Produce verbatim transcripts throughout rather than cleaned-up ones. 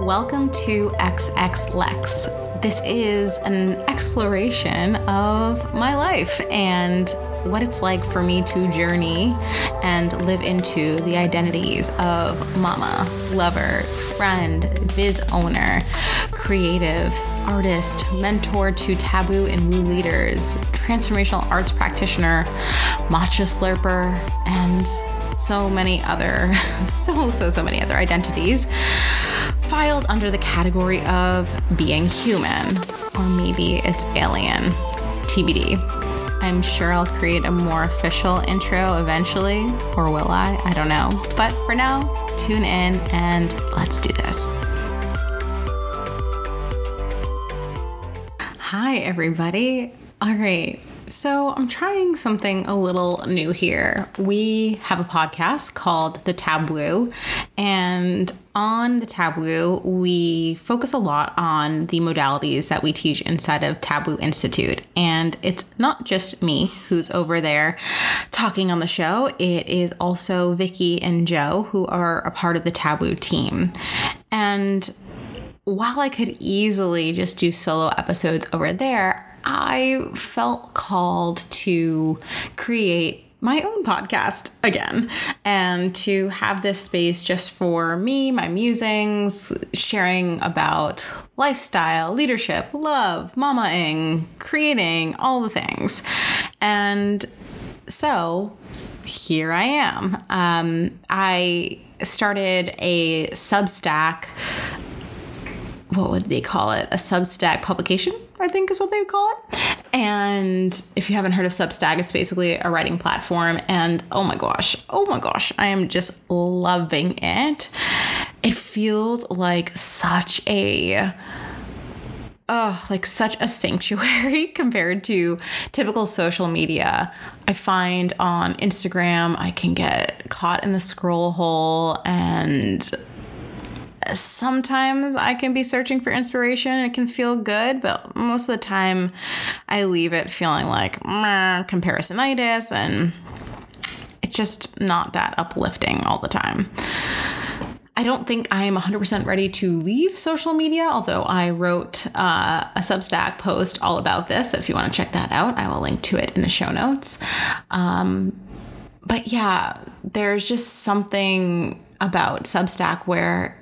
Welcome to X X Lex. This is an exploration of my life and what it's like for me to journey and live into the identities of mama, lover, friend, biz owner, creative, artist, mentor to Taboo and Woo leaders, transformational arts practitioner, matcha slurper, and so many other, so, so, so many other identities filed under the category of being human, or maybe it's alien, T B D. I'm sure I'll create a more official intro eventually, or will I? I don't know. But for now, tune in and let's do this. Hi, everybody. All right. So I'm trying something a little new here. We have a podcast called The Tabwoo, and on The Taboo, we focus a lot on the modalities that we teach inside of Taboo Institute. And it's not just me who's over there talking on the show. It is also Vicki and Jo, who are a part of the Taboo team. And while I could easily just do solo episodes over there, I felt called to create my own podcast again and to have this space just for me, my musings, sharing about lifestyle, leadership, love, mama-ing, creating, all the things. And so here I am. Um, I started a Substack, what would they call it? A Substack publication, I think is what they would call it. And if you haven't heard of Substack, it's basically a writing platform. And oh my gosh, oh my gosh, I am just loving it. It feels like such a, oh, like such a sanctuary compared to typical social media. I find on Instagram, I can get caught in the scroll hole, and sometimes I can be searching for inspiration and it can feel good, but most of the time I leave it feeling like comparisonitis, and it's just not that uplifting all the time. I don't think I'm one hundred percent ready to leave social media, although I wrote uh, a Substack post all about this. So if you want to check that out, I will link to it in the show notes. Um, but yeah, there's just something about Substack where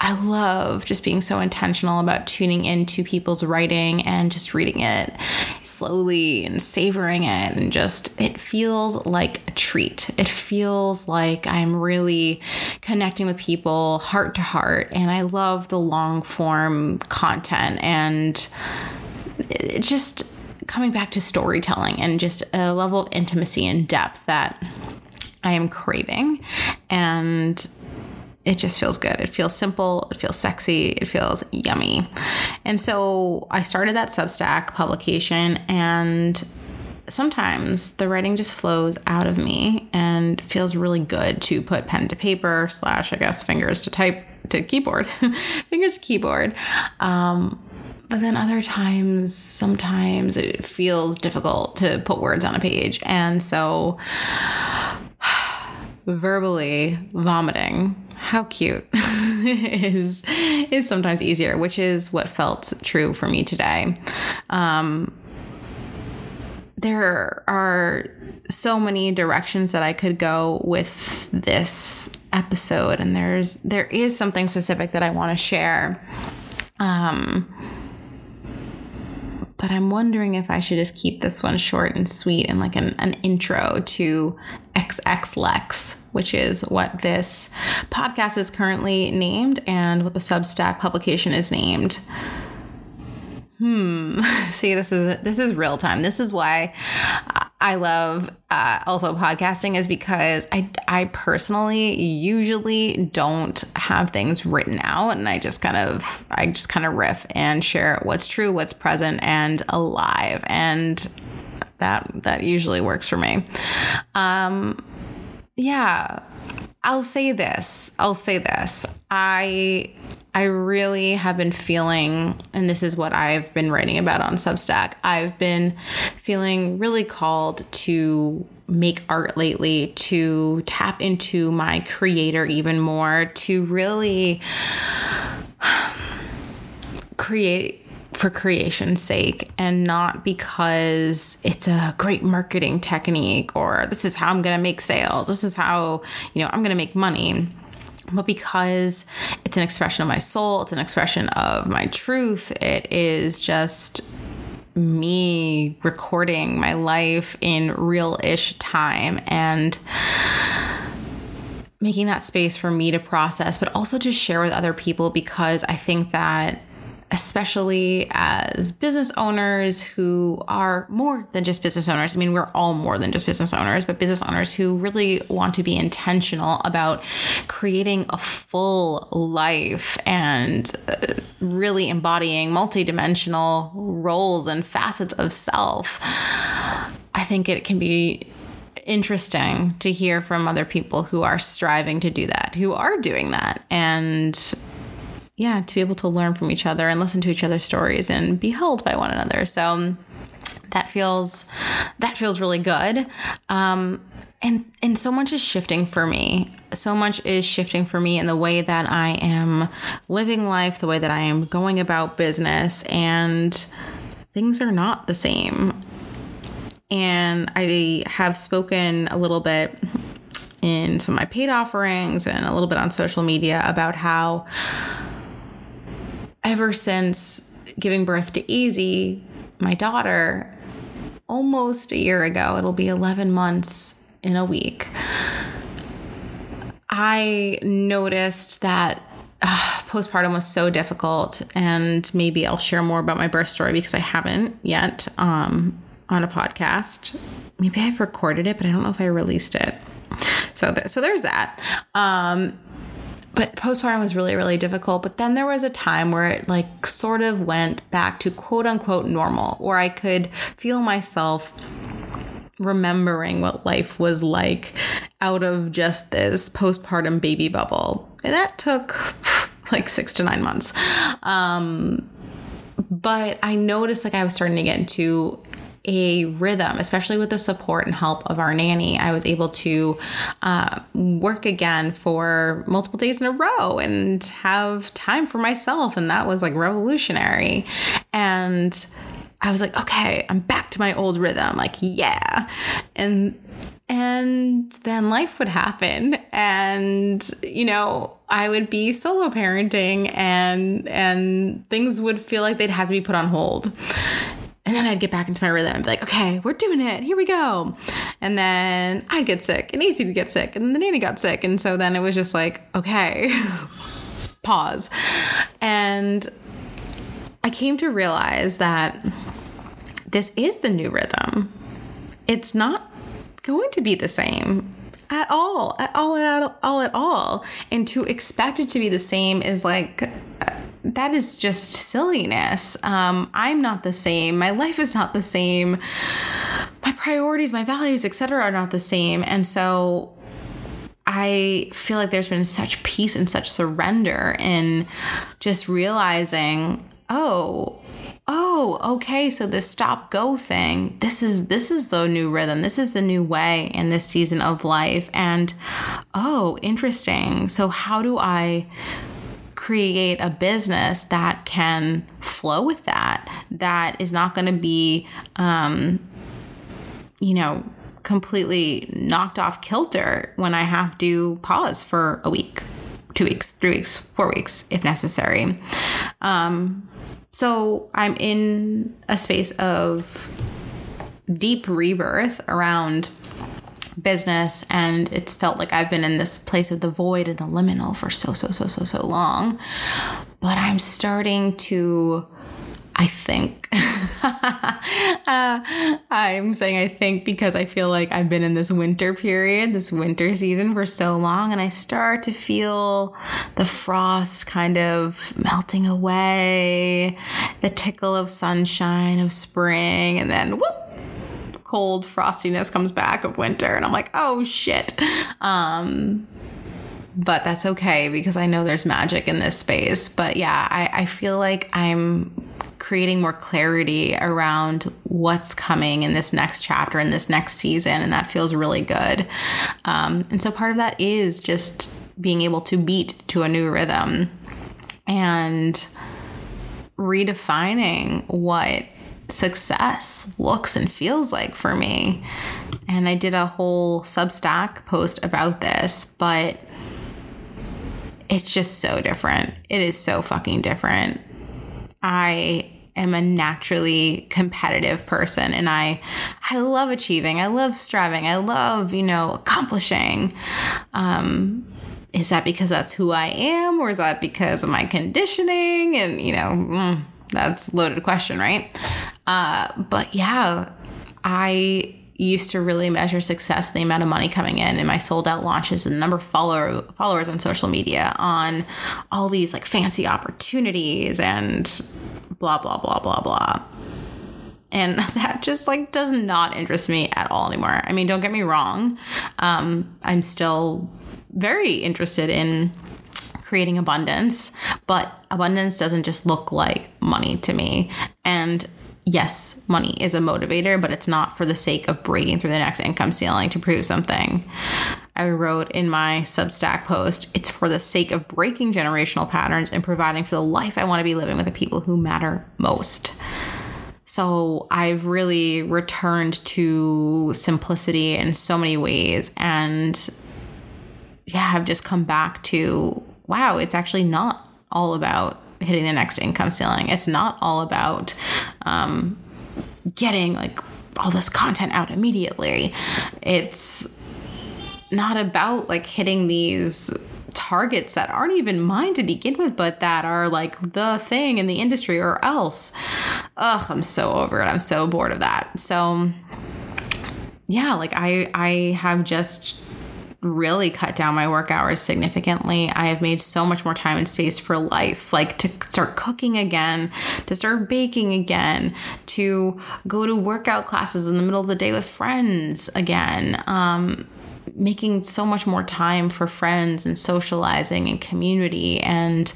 I love just being so intentional about tuning into people's writing and just reading it slowly and savoring it, and just it feels like a treat. It feels like I'm really connecting with people heart to heart, and I love the long form content and it just coming back to storytelling and just a level of intimacy and depth that I am craving, and it just feels good. It feels simple. It feels sexy. It feels yummy. And so I started that Substack publication, and sometimes the writing just flows out of me and feels really good to put pen to paper slash, I guess, fingers to type to keyboard, fingers to keyboard. Um, but then other times, sometimes it feels difficult to put words on a page. And so verbally vomiting, how cute, is is sometimes easier, which is what felt true for me today. Um, there are so many directions that I could go with this episode, and there's there is something specific that I want to share. Um, but I'm wondering if I should just keep this one short and sweet and like an, an intro to X X Lex, which is what this podcast is currently named and what the Substack publication is named. Hmm. See, this is this is real time. This is why I love uh, also podcasting, is because I, I personally usually don't have things written out, and I just kind of I just kind of riff and share what's true, what's present, and alive, and that that usually works for me. Um, yeah, I'll say this. I'll say this. I. I really have been feeling, and this is what I've been writing about on Substack, I've been feeling really called to make art lately, to tap into my creator even more, to really create for creation's sake and not because it's a great marketing technique or this is how I'm going to make sales. This is how, you know, I'm going to make money. But because it's an expression of my soul, it's an expression of my truth. It is just me recording my life in real-ish time and making that space for me to process, but also to share with other people, because I think that especially as business owners who are more than just business owners. I mean, we're all more than just business owners, but business owners who really want to be intentional about creating a full life and really embodying multidimensional roles and facets of self. I think it can be interesting to hear from other people who are striving to do that, who are doing that. And yeah, to be able to learn from each other and listen to each other's stories and be held by one another. So that feels, that feels really good. Um, and, and so much is shifting for me. So much is shifting for me in the way that I am living life, the way that I am going about business, and things are not the same. And I have spoken a little bit in some of my paid offerings and a little bit on social media about how ever since giving birth to Easy, my daughter, almost a year ago, it'll be eleven months in a week, I noticed that uh, postpartum was so difficult. And maybe I'll share more about my birth story because I haven't yet um, on a podcast. Maybe I've recorded it, but I don't know if I released it. So, th- so there's that. Um, But postpartum was really, really difficult. But then there was a time where it like sort of went back to quote unquote normal, where I could feel myself remembering what life was like out of just this postpartum baby bubble. And that took like six to nine months. Um, but I noticed like I was starting to get into a rhythm, especially with the support and help of our nanny. I was able to uh, work again for multiple days in a row and have time for myself. And that was like revolutionary. And I was like, okay, I'm back to my old rhythm. Like, yeah. And And then life would happen and, you know, I would be solo parenting and and things would feel like they'd have to be put on hold. And then I'd get back into my rhythm and be like, okay, we're doing it. Here we go. And then I'd get sick and Easy would get sick and the nanny got sick. And so then it was just like, okay, pause. And I came to realize that this is the new rhythm. It's not going to be the same at all, at all, at all, at all. And to expect it to be the same is like, that is just silliness. Um, I'm not the same. My life is not the same. My priorities, my values, et cetera are not the same. And so I feel like there's been such peace and such surrender in just realizing, oh, oh, okay. So this stop go thing, this is, this is the new rhythm. This is the new way in this season of life. And, oh, interesting. So how do I create a business that can flow with that, that is not going to be, um, you know, completely knocked off kilter when I have to pause for a week, two weeks, three weeks, four weeks, if necessary. Um, so I'm in a space of deep rebirth around business, and it's felt like I've been in this place of the void and the liminal for so, so, so, so, so long. But I'm starting to, I think, uh, I'm saying I think because I feel like I've been in this winter period, this winter season for so long, and I start to feel the frost kind of melting away, the tickle of sunshine of spring, and then whoop, cold frostiness comes back of winter, and I'm like, oh shit. Um, but that's okay because I know there's magic in this space. But yeah, I, I feel like I'm creating more clarity around what's coming in this next chapter, in this next season, and that feels really good. Um, and so part of that is just being able to beat to a new rhythm and redefining what success looks and feels like for me. And I did a whole Substack post about this, but it's just so different. It is so fucking different. I am a naturally competitive person, and I I love achieving. I love striving. I love, you know, accomplishing. Um is that because that's who I am, or is that because of my conditioning? And, you know, mm, that's a loaded question, right? Uh, but yeah, I used to really measure success, the amount of money coming in and my sold out launches and the number of follower, followers on social media, on all these like fancy opportunities and blah, blah, blah, blah, blah. And that just like does not interest me at all anymore. I mean, don't get me wrong. Um, I'm still very interested in creating abundance, but abundance doesn't just look like money to me. And yes, money is a motivator, but it's not for the sake of breaking through the next income ceiling to prove something. I wrote in my Substack post, it's for the sake of breaking generational patterns and providing for the life I want to be living with the people who matter most. So I've really returned to simplicity in so many ways, and yeah, I've just come back to, wow, it's actually not all about hitting the next income ceiling. It's not all about um, getting like all this content out immediately. It's not about like hitting these targets that aren't even mine to begin with, but that are like the thing in the industry or else. Ugh, I'm so over it. I'm so bored of that. So yeah, like I, I have just really cut down my work hours significantly. I have made so much more time and space for life, like to start cooking again, to start baking again, to go to workout classes in the middle of the day with friends again, um, making so much more time for friends and socializing and community and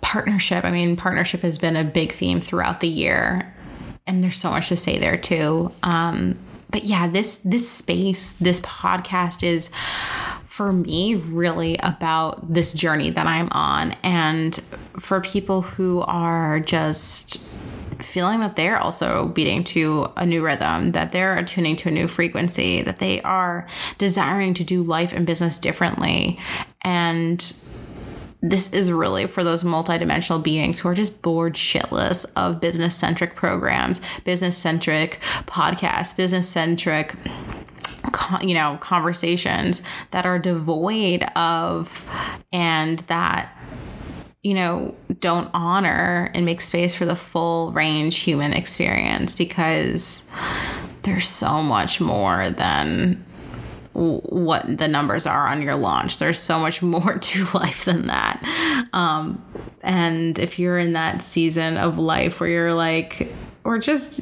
partnership. I mean, partnership has been a big theme throughout the year, and there's so much to say there too. Um, But yeah, this this space, this podcast is for me really about this journey that I'm on. And for people who are just feeling that they're also beating to a new rhythm, that they're attuning to a new frequency, that they are desiring to do life and business differently. And this is really for those multidimensional beings who are just bored shitless of business-centric programs, business-centric podcasts, business-centric, you know, conversations that are devoid of and that, you know, don't honor and make space for the full range human experience, because there's so much more than what the numbers are on your launch. There's so much more to life than that. Um, and if you're in that season of life where you're like, or just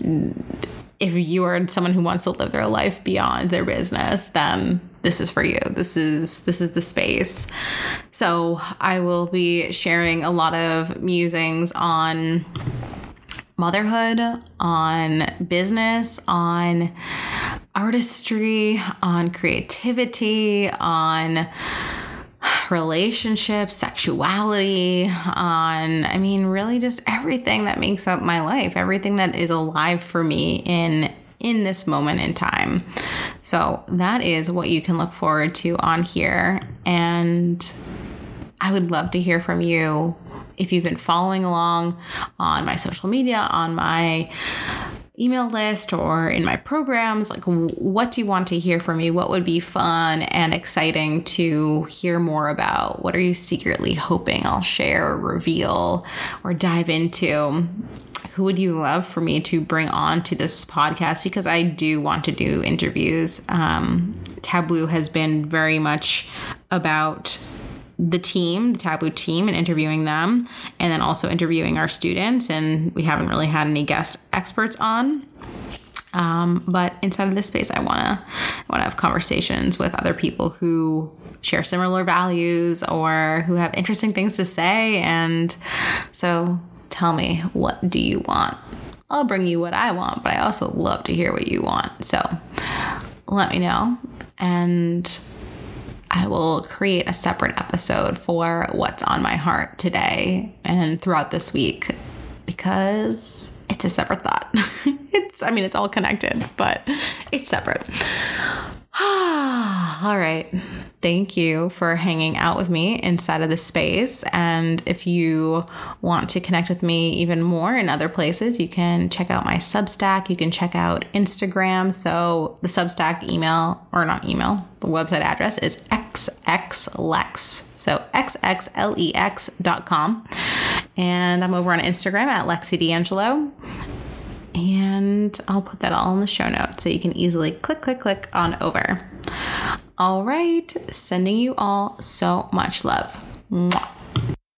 if you are someone who wants to live their life beyond their business, then this is for you. This is, this is the space. So I will be sharing a lot of musings on motherhood, on business, on artistry, on creativity, on relationships, sexuality, on, I mean, really just everything that makes up my life, everything that is alive for me in in this moment in time. So that is what you can look forward to on here. And I would love to hear from you if you've been following along on my social media, on my email list, or in my programs. Like, what do you want to hear from me? What would be fun and exciting to hear more about? What are you secretly hoping I'll share or reveal or dive into? Who would you love for me to bring on to this podcast? Because I do want to do interviews. Um, Taboo has been very much about the team, the Taboo team, and interviewing them, and then also interviewing our students. And we haven't really had any guest experts on. Um, but inside of this space, I want to I want to have conversations with other people who share similar values or who have interesting things to say. And so tell me, what do you want? I'll bring you what I want, but I also love to hear what you want. So let me know. And I will create a separate episode for what's on my heart today and throughout this week, because it's a separate thought. It's, I mean, it's all connected, but it's separate. All right. Thank you for hanging out with me inside of this space. And if you want to connect with me even more in other places, you can check out my Substack. You can check out Instagram. So the Substack email, or not email, the website address is X X Lex. So X X L E X dot com. And I'm over on Instagram at Lexi D'Angelo. And I'll put that all in the show notes so you can easily click, click, click on over. All right. Sending you all so much love. Mwah.